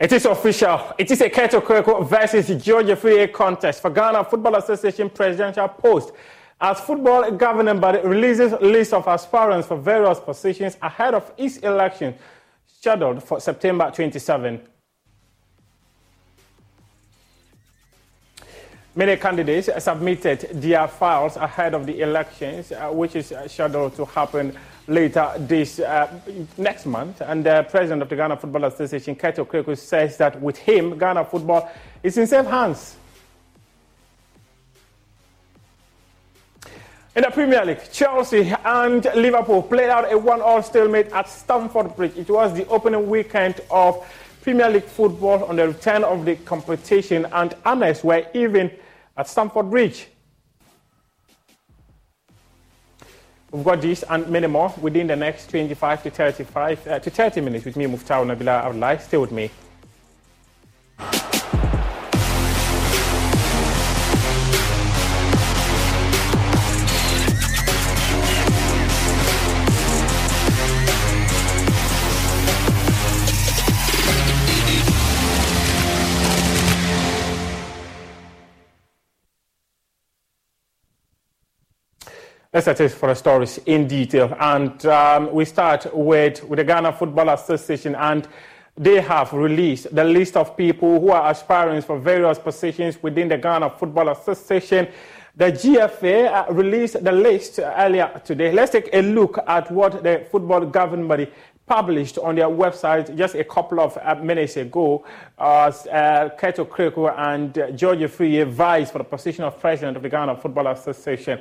It is official. It is a Kurt Okraku versus George Afriyie contest for Ghana Football Association presidential post, as football governing body releases list of aspirants for various positions ahead of each election scheduled for September 27. Many candidates submitted their files ahead of the elections, which is scheduled to happen later this next month, and the president of the Ghana Football Association, Kurt Okraku, says that with him, Ghana football is in safe hands. In the Premier League, Chelsea and Liverpool played out a 1-1 stalemate at Stamford Bridge. It was the opening weekend of Premier League football on the return of the competition, and Arsenal were even at Stamford Bridge. We've got this and many more within the next 25 to 30 minutes with me, Muftau Nabila Abdullahi. Stay with me. Let's at it for the stories in detail, and we start with the Ghana Football Association, and they have released the list of people who are aspirants for various positions within the Ghana Football Association. The GFA released the list earlier today. Let's take a look at what the football governing body published on their website just a couple of minutes ago. Kurt Okraku and George Afriyie vies for the position of president of the Ghana Football Association.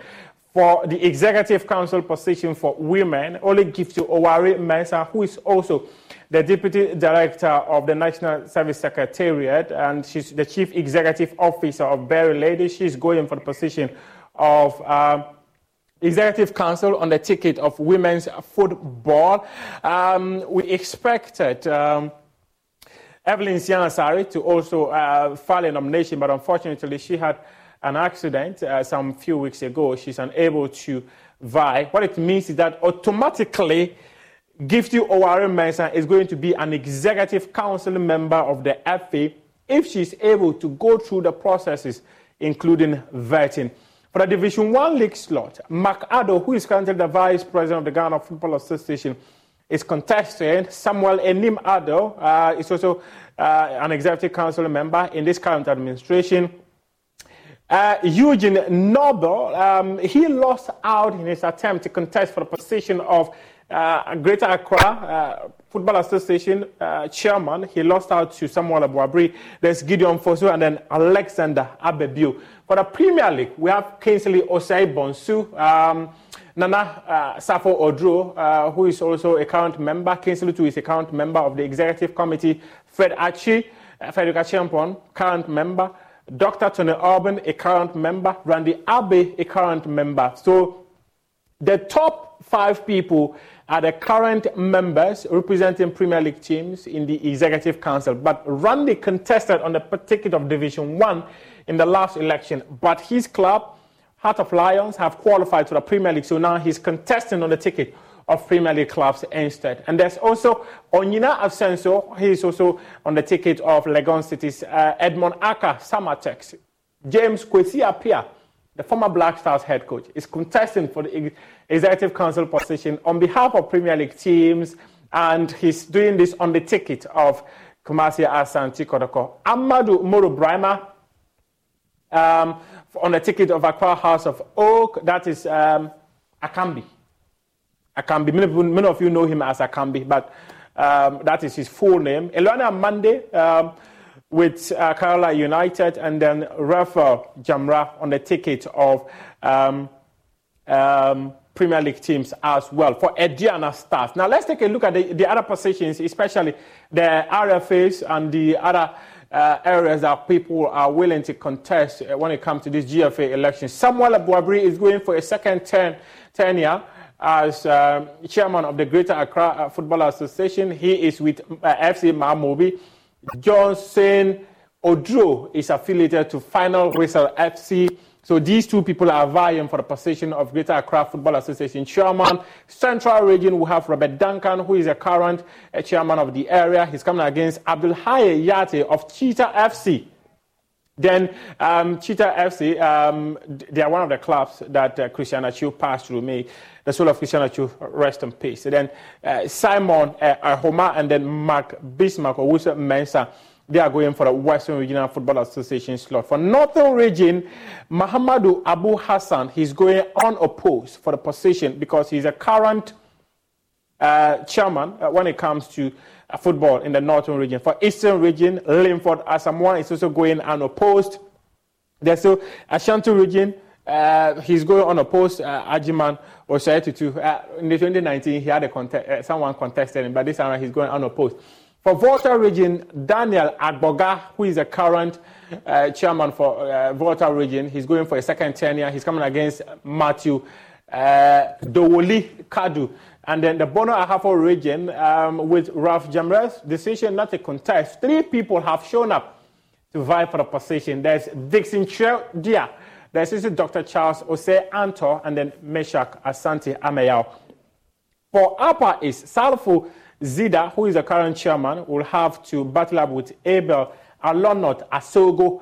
For the Executive Council position for women, only Gifty Oware-Mensah, who is also the Deputy Director of the National Service Secretariat, and she's the Chief Executive Officer of Berry Ladies. She's going for the position of Executive Council on the ticket of women's football. We expected Evelyn Siansari to also file a nomination, but unfortunately she had an accident some few weeks ago. She's unable to vie. What it means is that automatically Gifty Oware-Mensah is going to be an executive council member of the FA if she's able to go through the processes, including vetting. For the Division 1 League slot, Mark Addo, who is currently the vice president of the Ghana Football Association, is contesting. Samuel Enim Addo is also an executive council member in this current administration. Eugene Noble, he lost out in his attempt to contest for the position of Greater Accra Football Association chairman. He lost out to Samuel Aboabire. There's Gideon Fosu and then Alexander Abebu. For the Premier League, we have Kingsley Osei-Bonsu, Nana Sarfo-Oduro, who is also a current member. Kingsley, too, is a current member of the Executive Committee. Fred Archie, Federica Champion, current member. Dr. Tony Urban, a current member. Randy Abbey, a current member. So the top five people are the current members representing Premier League teams in the Executive Council. But Randy contested on the ticket of Division 1 in the last election. But his club, Heart of Lions, have qualified to the Premier League. So now he's contesting on the ticket of Premier League clubs instead. And there's also Onyina Asenso. He's also on the ticket of Legon Cities. Edmond Aka, Samatex. James Kwesi Appiah, the former Black Stars head coach, is contesting for the executive council position on behalf of Premier League teams, and he's doing this on the ticket of Kumasi Asante Kotoko. Amadu Muru Braima, on the ticket of Accra Hearts of Oak. That is Akambi. Akambi. Many of you know him as Akambi, but that is his full name. Eliana Mande with Kerala United, and then Rafael Jamra on the ticket of Premier League teams as well for Ediana Stars. Now let's take a look at the other positions, especially the RFAs and the other areas that people are willing to contest when it comes to this GFA election. Samuel Aboabire is going for a second tenure as chairman of the Greater Accra Football Association. He is with FC Mamobi. Johnson Odro is affiliated to Final Whistle FC. So these two people are vying for the position of Greater Accra Football Association chairman. Central region, we have Robert Duncan, who is a current chairman of the area. He's coming against Abdul Haye Yate of Cheetah FC. Then Cheetah FC, they are one of the clubs that Christian Atsu passed through. May the soul of Christian Atsu rest in peace. And then Simon Ahoma and then Mark Bismarck or Wusa Mensah. They are going for the Western Regional Football Association slot. For Northern Region, Mahamadou Abu Hassan, he's going unopposed for the position because he's a current chairman when it comes to football in the Northern Region. For Eastern Region, Linford Asamoah is also going unopposed. There's still Ashanti Region. He's going on a post, Ajiman Osaetutu. In the 2019, he had a contest, someone contested him, but this time he's going on a post. For Volta Region, Daniel Agboga, who is the current chairman for Volta Region, he's going for a second tenure. He's coming against Matthew Dowoli Kadu. And then the Bono Ahafo Region, with Ralph Jamre's decision not to contest, three people have shown up to vie for the position. There's Dixon Chewdia, there's Dr. Charles Osei Anto, and then Meshach Asante Ameyao. For Upper East, Salfo Zida, who is the current chairman, will have to battle up with Abel Alonot Asogo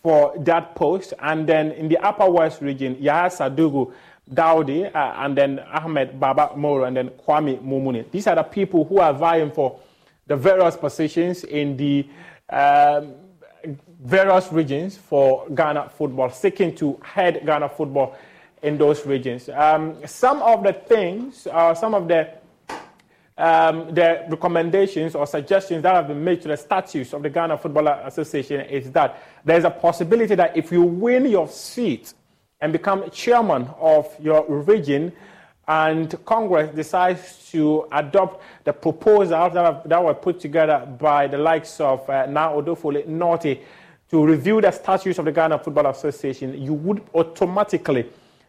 for that post. And then in the Upper West region, Yahya Sadugu Daudi, and then Ahmed Baba Moro, and then Kwame Mumuni. These are the people who are vying for the various positions in the various regions for Ghana football, seeking to head Ghana football in those regions. Some of the things, some of the recommendations or suggestions that have been made to the statutes of the Ghana Football Association is that there's a possibility that if you win your seat and become chairman of your region and Congress decides to adopt the proposals that were put together by the likes of Na Odofole Norte to review the statutes of the Ghana Football Association, you would automatically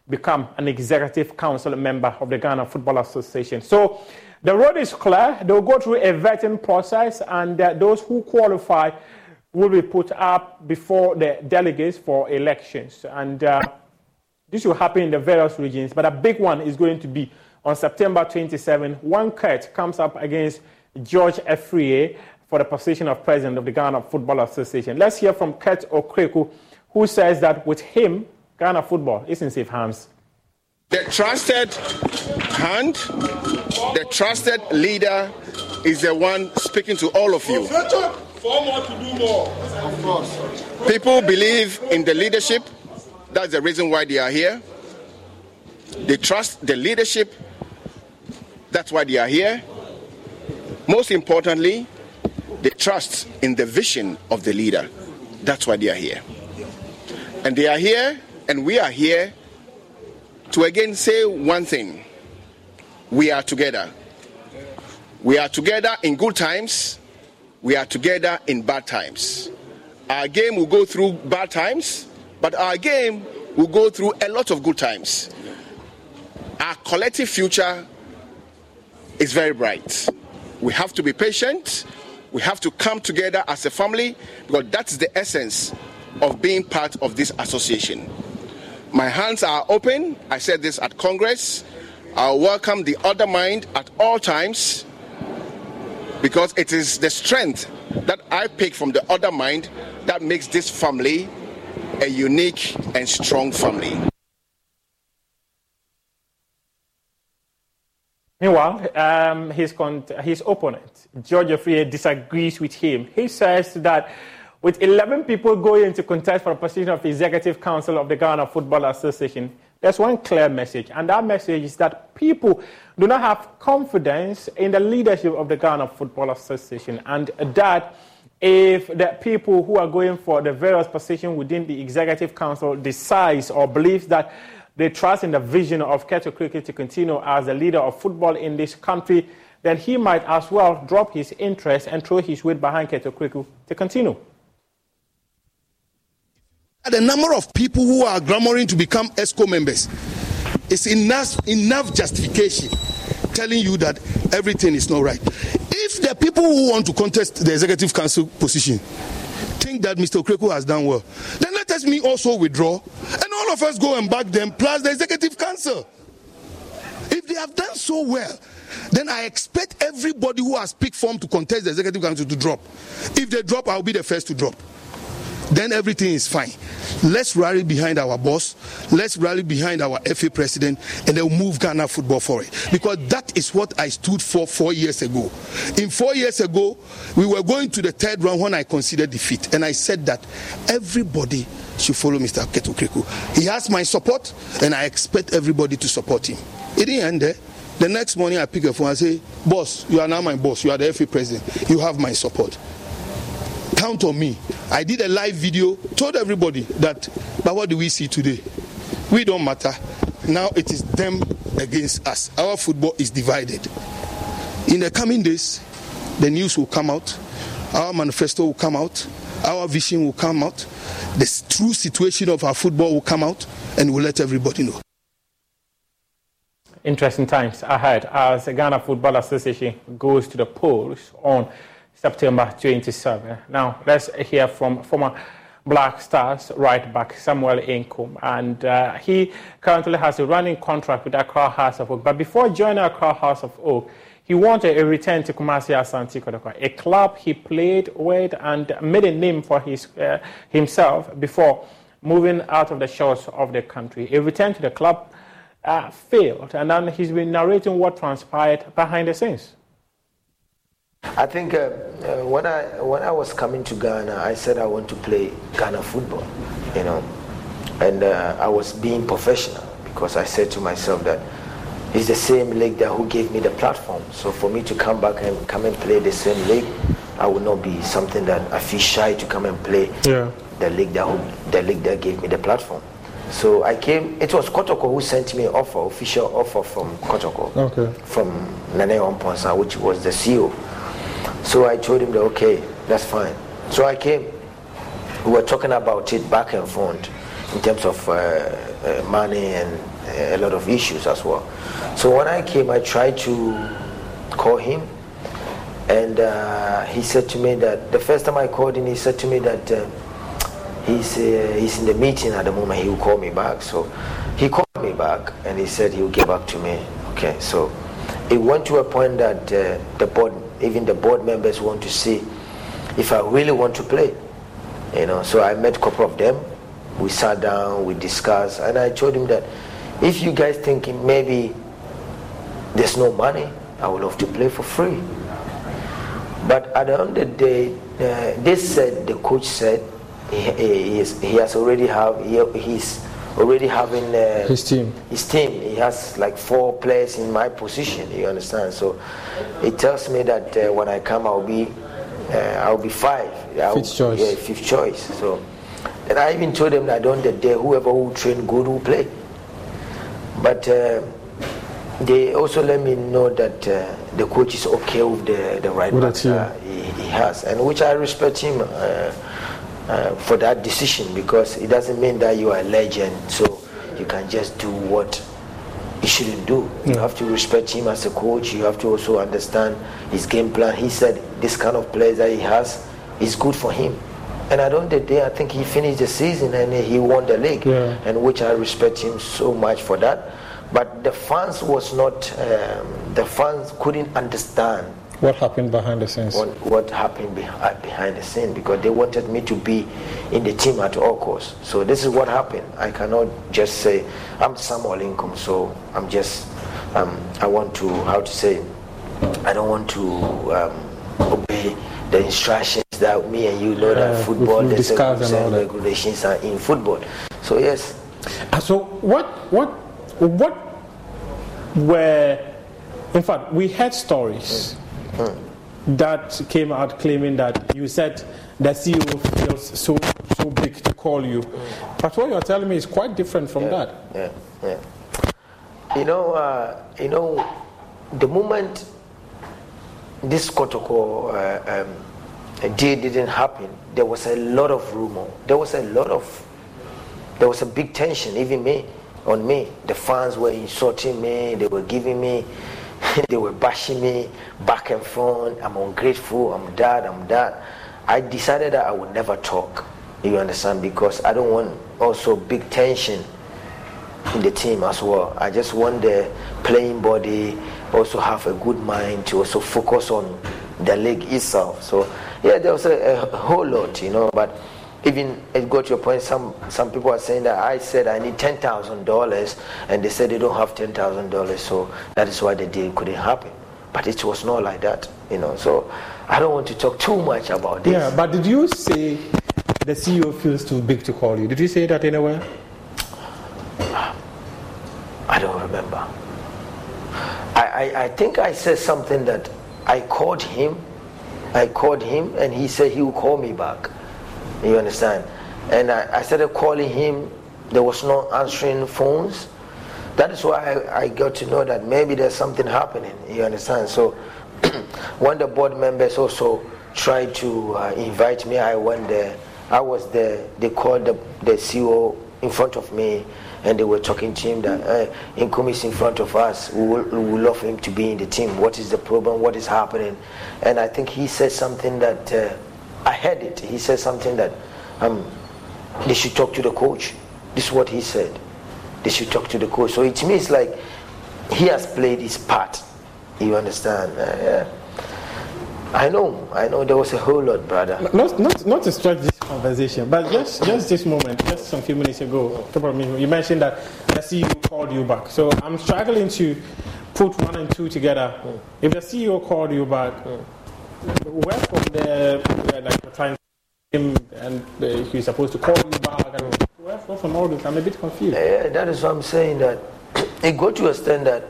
become an executive council member of the Ghana Football Association. So the road is clear. They'll go through a vetting process, and those who qualify will be put up before the delegates for elections. And this will happen in the various regions, but a big one is going to be on September 27. One Kurt comes up against George Afriyie for the position of president of the Ghana Football Association. Let's hear from Kurt Okraku, who says that with him, Ghana football is in safe hands. The trusted hand, the trusted leader is the one speaking to all of you. Of course. People believe in the leadership. That's the reason why they are here. They trust the leadership. That's why they are here. Most importantly, they trust in the vision of the leader. That's why they are here. And they are here, and we are here to again say one thing. We are together. We are together in good times. We are together in bad times. Our game will go through bad times, but our game will go through a lot of good times. Our collective future is very bright. We have to be patient. We have to come together as a family, because that's the essence of being part of this association. My hands are open. I said this at Congress. I welcome the other mind at all times, because it is the strength that I pick from the other mind that makes this family a unique and strong family. Meanwhile, his opponent, George Afriyie, disagrees with him. He says that with 11 people going into contest for a position of the Executive Council of the Ghana Football Association, there's one clear message, and that message is that people do not have confidence in the leadership of the Ghana Football Association, and that if the people who are going for the various positions within the Executive Council decides or believes that they trust in the vision of Kurt Okraku to continue as the leader of football in this country, then he might as well drop his interest and throw his weight behind Kurt Okraku to continue. The number of people who are clamoring to become ESCO members is enough justification telling you that everything is not right. If the people who want to contest the Executive Council position think that Mr. Okraku has done well, then let us me also withdraw and all of us go and back them, plus the executive council. If they have done so well, then I expect everybody who has picked form to contest the executive council to drop. If they drop, I'll be the first to drop. Then everything is fine. Let's rally behind our boss. Let's rally behind our FA president, and they'll move Ghana football forward. Because that is what I stood for 4 years ago. In 4 years ago, we were going to the third round when I considered defeat. And I said that everybody should follow Mr. Kurt Okraku. He has my support, and I expect everybody to support him. It didn't end there. The next morning, I pick a phone and say, boss, you are now my boss. You are the FA president. You have my support. Count on me. I did a live video, told everybody that, but what do we see today? We don't matter. Now it is them against us. Our football is divided. In the coming days, the news will come out. Our manifesto will come out. Our vision will come out. The true situation of our football will come out, and we'll let everybody know. Interesting times ahead as the Ghana Football Association goes to the polls on September 27. Now, let's hear from former Black Stars right back Samuel Inkoom. And he currently has a running contract with Accra Hearts of Oak. But before joining Accra Hearts of Oak, he wanted a return to Kumasi Asante Kotoko, a club he played with and made a name for himself before moving out of the shores of the country. A return to the club failed. And then he's been narrating what transpired behind the scenes. I think when I was coming to Ghana, I said I want to play Ghana football, you know, and I was being professional because I said to myself that it's the same league that who gave me the platform. So for me to come back and come and play the same league, I would not be something that I feel shy to come and play the league that gave me the platform. So I came. It was Kotoko who sent me an offer, official offer from Kotoko, from Nana Omponsa, which was the CEO. So I told him that, okay, that's fine. So I came. We were talking about it back and forth in terms of money and a lot of issues as well. So when I came, I tried to call him. And he said to me that the first time I called him, he said to me that he's in the meeting at the moment. He will call me back. So he called me back, and he said he will get back to me. Okay, so it went to a point that the board, even the board members, want to see if I really want to play, you know. So I met a couple of them. We sat down, we discussed, and I told him that if you guys thinking maybe there's no money, I would love to play for free. But at the end of the day, they said, the coach said he's already having his team. He has like four players in my position, you understand? So it tells me that when I come, I'll be five. Fifth choice. So, and I even told them that on the day, whoever will train good will play. But they also let me know that the coach is okay with the right back he has, and which I respect him for that decision, because it doesn't mean that you are a legend, so you can just do what you shouldn't do. You have to respect him as a coach. You have to also understand his game plan. He said this kind of players that he has is good for him. And at the end of the day, I think he finished the season and he won the league, and which I respect him so much for that. But the fans was not, the fans couldn't understand what happened behind the scenes? What happened behind the scenes, because they wanted me to be in the team at all costs. So this is what happened. I cannot just say, I'm Samuel Inkoom, so I'm just, I don't want to obey the instructions that me and you know that football, there's some regulations are in football. So yes. So what were, in fact, we heard stories that came out claiming that you said the CEO feels so big to call you, but what you're telling me is quite different from that. You know, the moment this Kotoko deal didn't happen, there was a lot of rumor. There was a big tension, even on me. The fans were insulting me. They were giving me. They were bashing me back and front. I'm ungrateful. I'm that. I decided that I would never talk. You understand? Because I don't want also big tension in the team as well. I just want the playing body also have a good mind to also focus on the league itself. So yeah, there was a whole lot, you know. But even it got to a point, some people are saying that I said I need $10,000 and they said they don't have $10,000, so that is why the deal couldn't happen. But it was not like that, you know. So I don't want to talk too much about this. Yeah, but did you say the CEO feels too big to call you? Did you say that anywhere? I don't remember. I think I said something that I called him and he said he would call me back. You understand? And I started calling him. There was no answering phones. That is why I got to know that maybe there's something happening. You understand? So when the board members also tried to invite me, I went there. I was there. They called the CEO in front of me, and they were talking to him that Nkoom is in front of us. We will love him to be in the team. What is the problem? What is happening? And I think he said something that I heard it. He said something that they should talk to the coach. This is what he said. They should talk to the coach. So it means like he has played his part. You understand? Yeah. I know. There was a whole lot, brother. Not to stretch this conversation, but just this moment, just some few minutes ago, you mentioned that the CEO called you back. So I'm struggling to put one and two together. Mm. If the CEO called you back, where from the like trying him and he's supposed to call you back, and where from all this? I'm a bit confused. That is what I'm saying. That it got to a stand that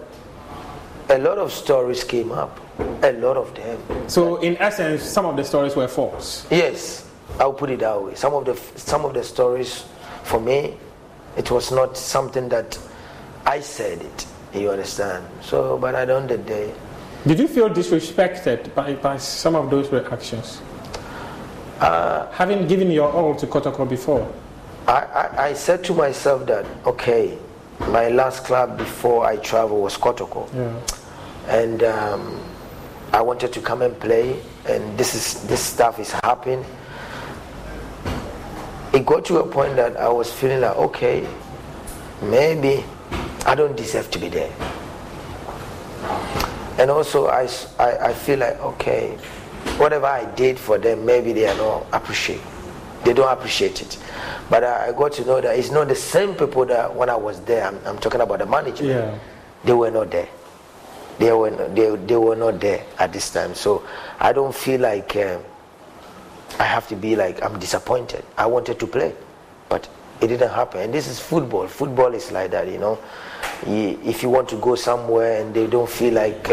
a lot of stories came up. A lot of them. So, in essence, some of the stories were false. Yes, I'll put it that way. Some of the stories, for me, it was not something that I said it. You understand? So, but at the end of the day, did you feel disrespected by some of those reactions? Having given your all to Kotoko before, I said to myself that okay, my last club before I travel was Kotoko, yeah. And. I wanted to come and play, and this stuff is happening. It got to a point that I was feeling like, okay, maybe I don't deserve to be there. And also, I feel like, okay, whatever I did for them, maybe they don't appreciate it. But I got to know that it's not the same people that when I was there. I'm talking about the management. Yeah. They were not there. They were not there at this time, so I don't feel like I have to be like I'm disappointed. I wanted to play, but it didn't happen. And this is football. Football is like that, you know. If you want to go somewhere and they don't feel like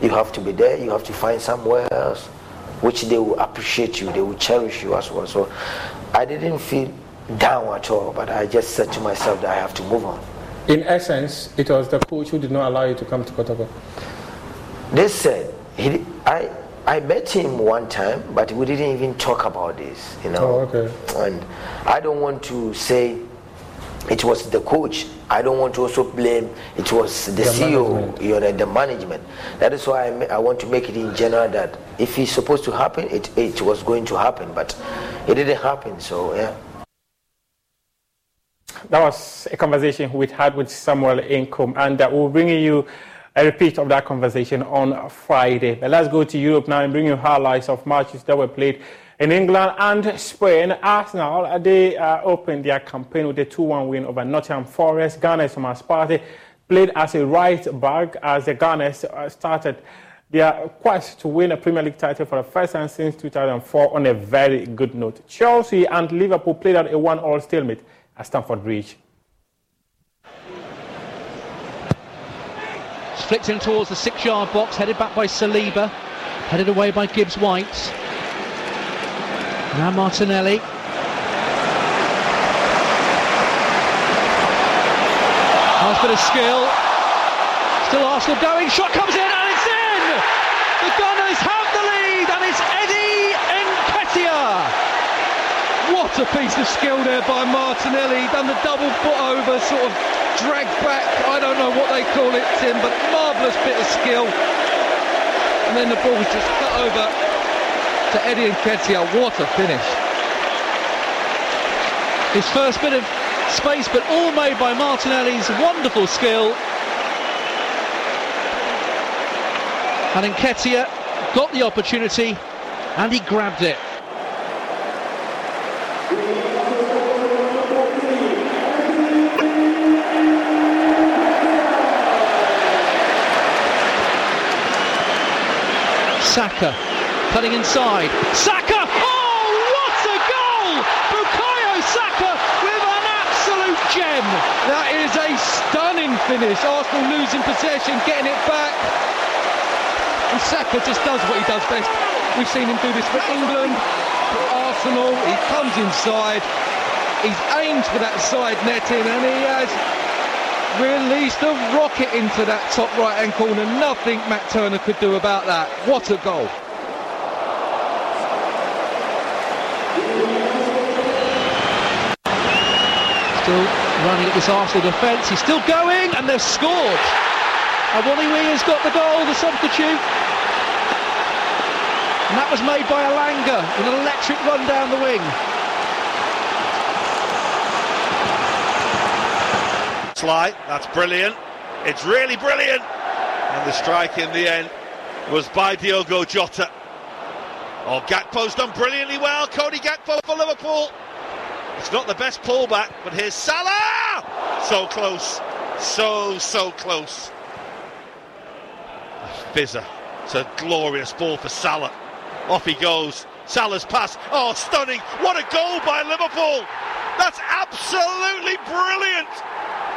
you have to be there, you have to find somewhere else, which they will appreciate you. They will cherish you as well. So I didn't feel down at all, but I just said to myself that I have to move on. In essence, it was the coach who did not allow you to come to Kotoko. They said, I met him one time, but we didn't even talk about this, you know. Oh, okay. And I don't want to say it was the coach. I don't want to also blame it was the CEO, management. You know, the management. That is why I want to make it in general that if it's supposed to happen, it was going to happen, but it didn't happen, so yeah. That was a conversation we had with Samuel Inkoom, and that will bring you a repeat of that conversation on Friday. But let's go to Europe now and bring you highlights of matches that were played in England and Spain. Arsenal, they opened their campaign with a 2-1 win over Nottingham Forest. Ghana's Thomas Partey played as a right back as the Ghanas started their quest to win a Premier League title for the first time since 2004 on a very good note. Chelsea and Liverpool played out a 1-1 stalemate at Stamford Bridge. Flicked in towards the 6-yard box, headed back by Saliba, headed away by Gibbs-White. Now Martinelli. Nice bit of skill. Still Arsenal going, shot comes in and it's in! The Gunners have the lead and it's Eddie Nketiah. What a piece of skill there by Martinelli. Done the double foot over, sort of dragged back. I don't know what they call it, Tim, but marvellous bit of skill. And then the ball was just cut over to Eddie Nketiah. What a finish. His first bit of space, but all made by Martinelli's wonderful skill. And Nketiah got the opportunity and he grabbed it. Saka cutting inside. Saka! Oh, what a goal! Bukayo Saka with an absolute gem. That is a stunning finish. Arsenal losing possession, getting it back. And Saka just does what he does best. We've seen him do this for England, for Arsenal. He comes inside. He's aimed for that side netting and he has released a rocket into that top right-hand corner. Nothing Matt Turner could do about that. What a goal. Still running at this Arsenal defence. He's still going and they've scored. Awoniyi has got the goal, the substitute. And that was made by Alanga with an electric run down the wing. Light, that's brilliant. It's really brilliant, and the strike in the end was by Diogo Jota. Oh, Gakpo's done brilliantly well. Cody Gakpo for Liverpool. It's not the best pullback, but here's Salah. So close, so close. Fizzer. It's a glorious ball for Salah. Off he goes. Salah's pass. Oh, stunning! What a goal by Liverpool. That's absolutely brilliant.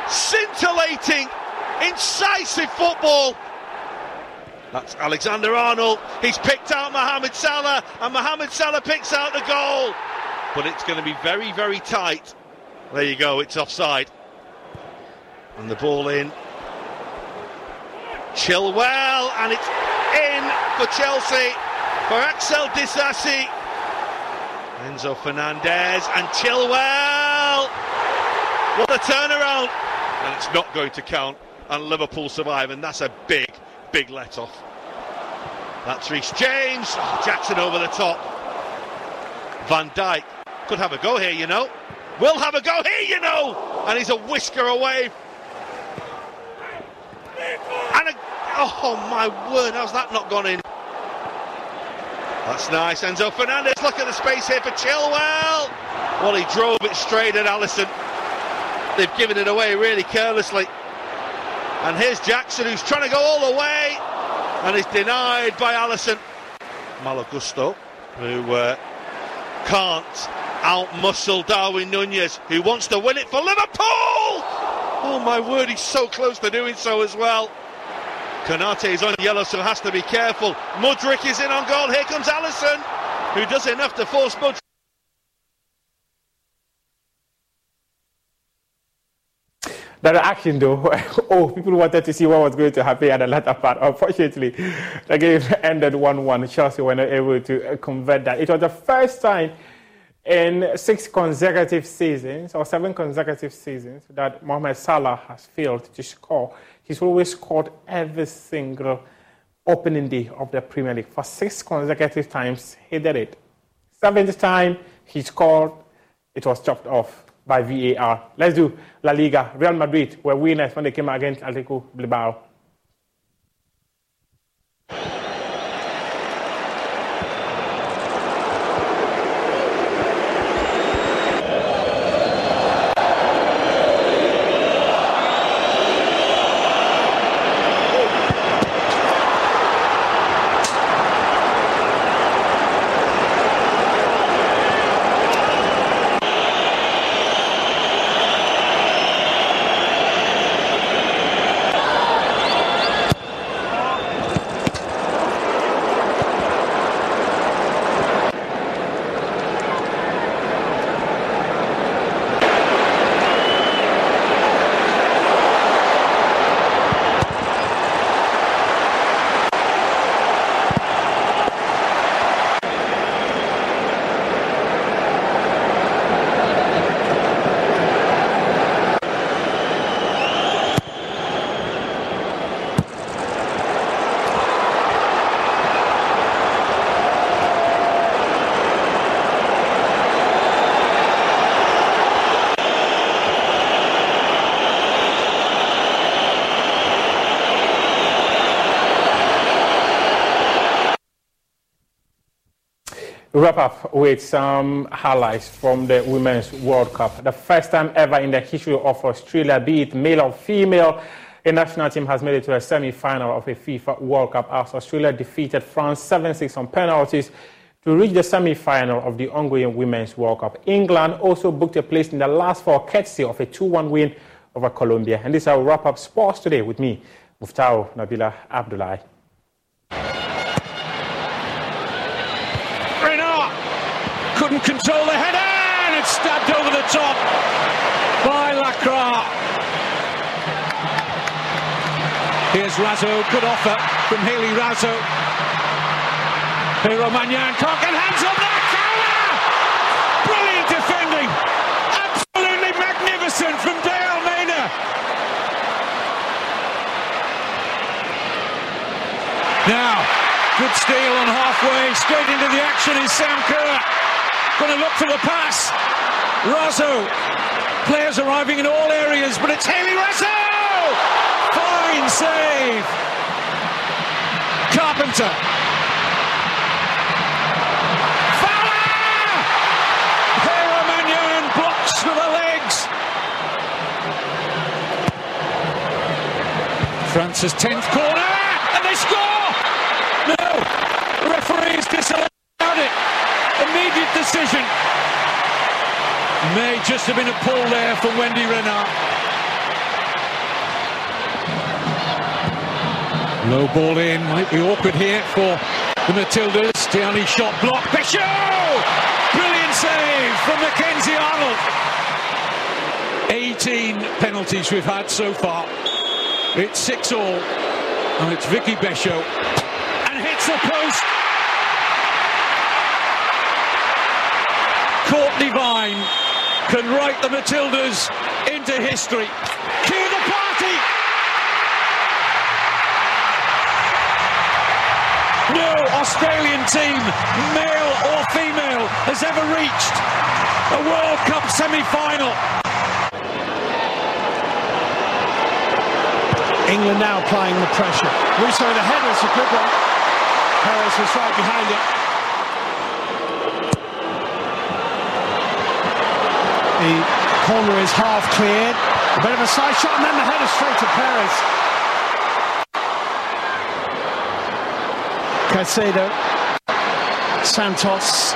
Scintillating, incisive football. That's Alexander Arnold. He's picked out Mohamed Salah, and Mohamed Salah picks out the goal. But it's going to be very, very tight. There you go, it's offside. And the ball in. Chilwell, and it's in for Chelsea, for Axel Disasi. Enzo Fernandez, and Chilwell. What a turnaround. And it's not going to count, and Liverpool survive, and that's a big, big let-off. That's Reece James. Oh, Jackson over the top. Van Dijk could have a go here, you know. Will have a go here, you know. And he's a whisker away. And a... oh, my word, how's that not gone in? That's nice. Enzo Fernandez, look at the space here for Chilwell. Well, he drove it straight at Alisson. They've given it away really carelessly. And here's Jackson, who's trying to go all the way. And is denied by Alisson. Malagusto, who can't outmuscle Darwin Nunez, who wants to win it for Liverpool! Oh, my word, he's so close to doing so as well. Konate is on yellow, so has to be careful. Mudryk is in on goal. Here comes Alisson, who does enough to force Mudryk. That action, though, oh, people wanted to see what was going to happen at the latter part. Unfortunately, the game ended 1-1. Chelsea were not able to convert that. It was the first time in 7 consecutive seasons that Mohamed Salah has failed to score. He's always scored every single opening day of the Premier League. For 6 consecutive times, he did it. 7th time, he scored. It was chopped off by VAR. Let's do La Liga. Real Madrid were winners when they came against Atletico Bilbao. wrap up with some highlights from the Women's World Cup. The first time ever in the history of Australia, be it male or female, a national team has made it to a semi-final of a FIFA World Cup as Australia defeated France 7-6 on penalties to reach the semi-final of the ongoing Women's World Cup. England also booked a place in the last four courtesy of a 2-1 win over Colombia. And this is our wrap-up sports today with me, Muftao Nabila Abdullahi. Couldn't control the header, and it's stabbed over the top by Lacra. Here's Razzo, good offer from Hailey Razzo. Here Romagnan can't get hands on that corner! Brilliant defending, absolutely magnificent from De Almeida. Now, good steal on halfway, straight into the action is Sam Kerr. Going to look for the pass. Razzo. Players arriving in all areas, but it's Hailey Razzo! Fine save. Carpenter. Fowler! Romagnan blocks with the legs. France's 10th corner, and they score! No! The referee's disallowed it. Immediate decision. May just have been a pull there from Wendy Renard. Low ball in, might be awkward here for the Matildas. Downey shot block. Bishop! Brilliant save from Mackenzie Arnold. 18 penalties we've had so far. It's 6-all, and it's Vicky Bishop, and hits the post. Courtney Vine can write the Matildas into history. Cue the party! No Australian team, male or female, has ever reached a World Cup semi-final. England now applying the pressure. Russo, the header is a good one. Harris is right behind it. The corner is half cleared. A bit of a side shot, and then the header straight to Perez. Caicedo. Santos.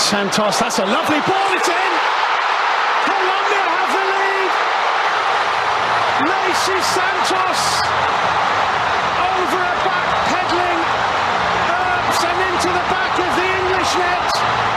Santos, that's a lovely ball, it's in! Colombia have the lead! Lacey Santos! Over a back, peddling, and into the back of the English net!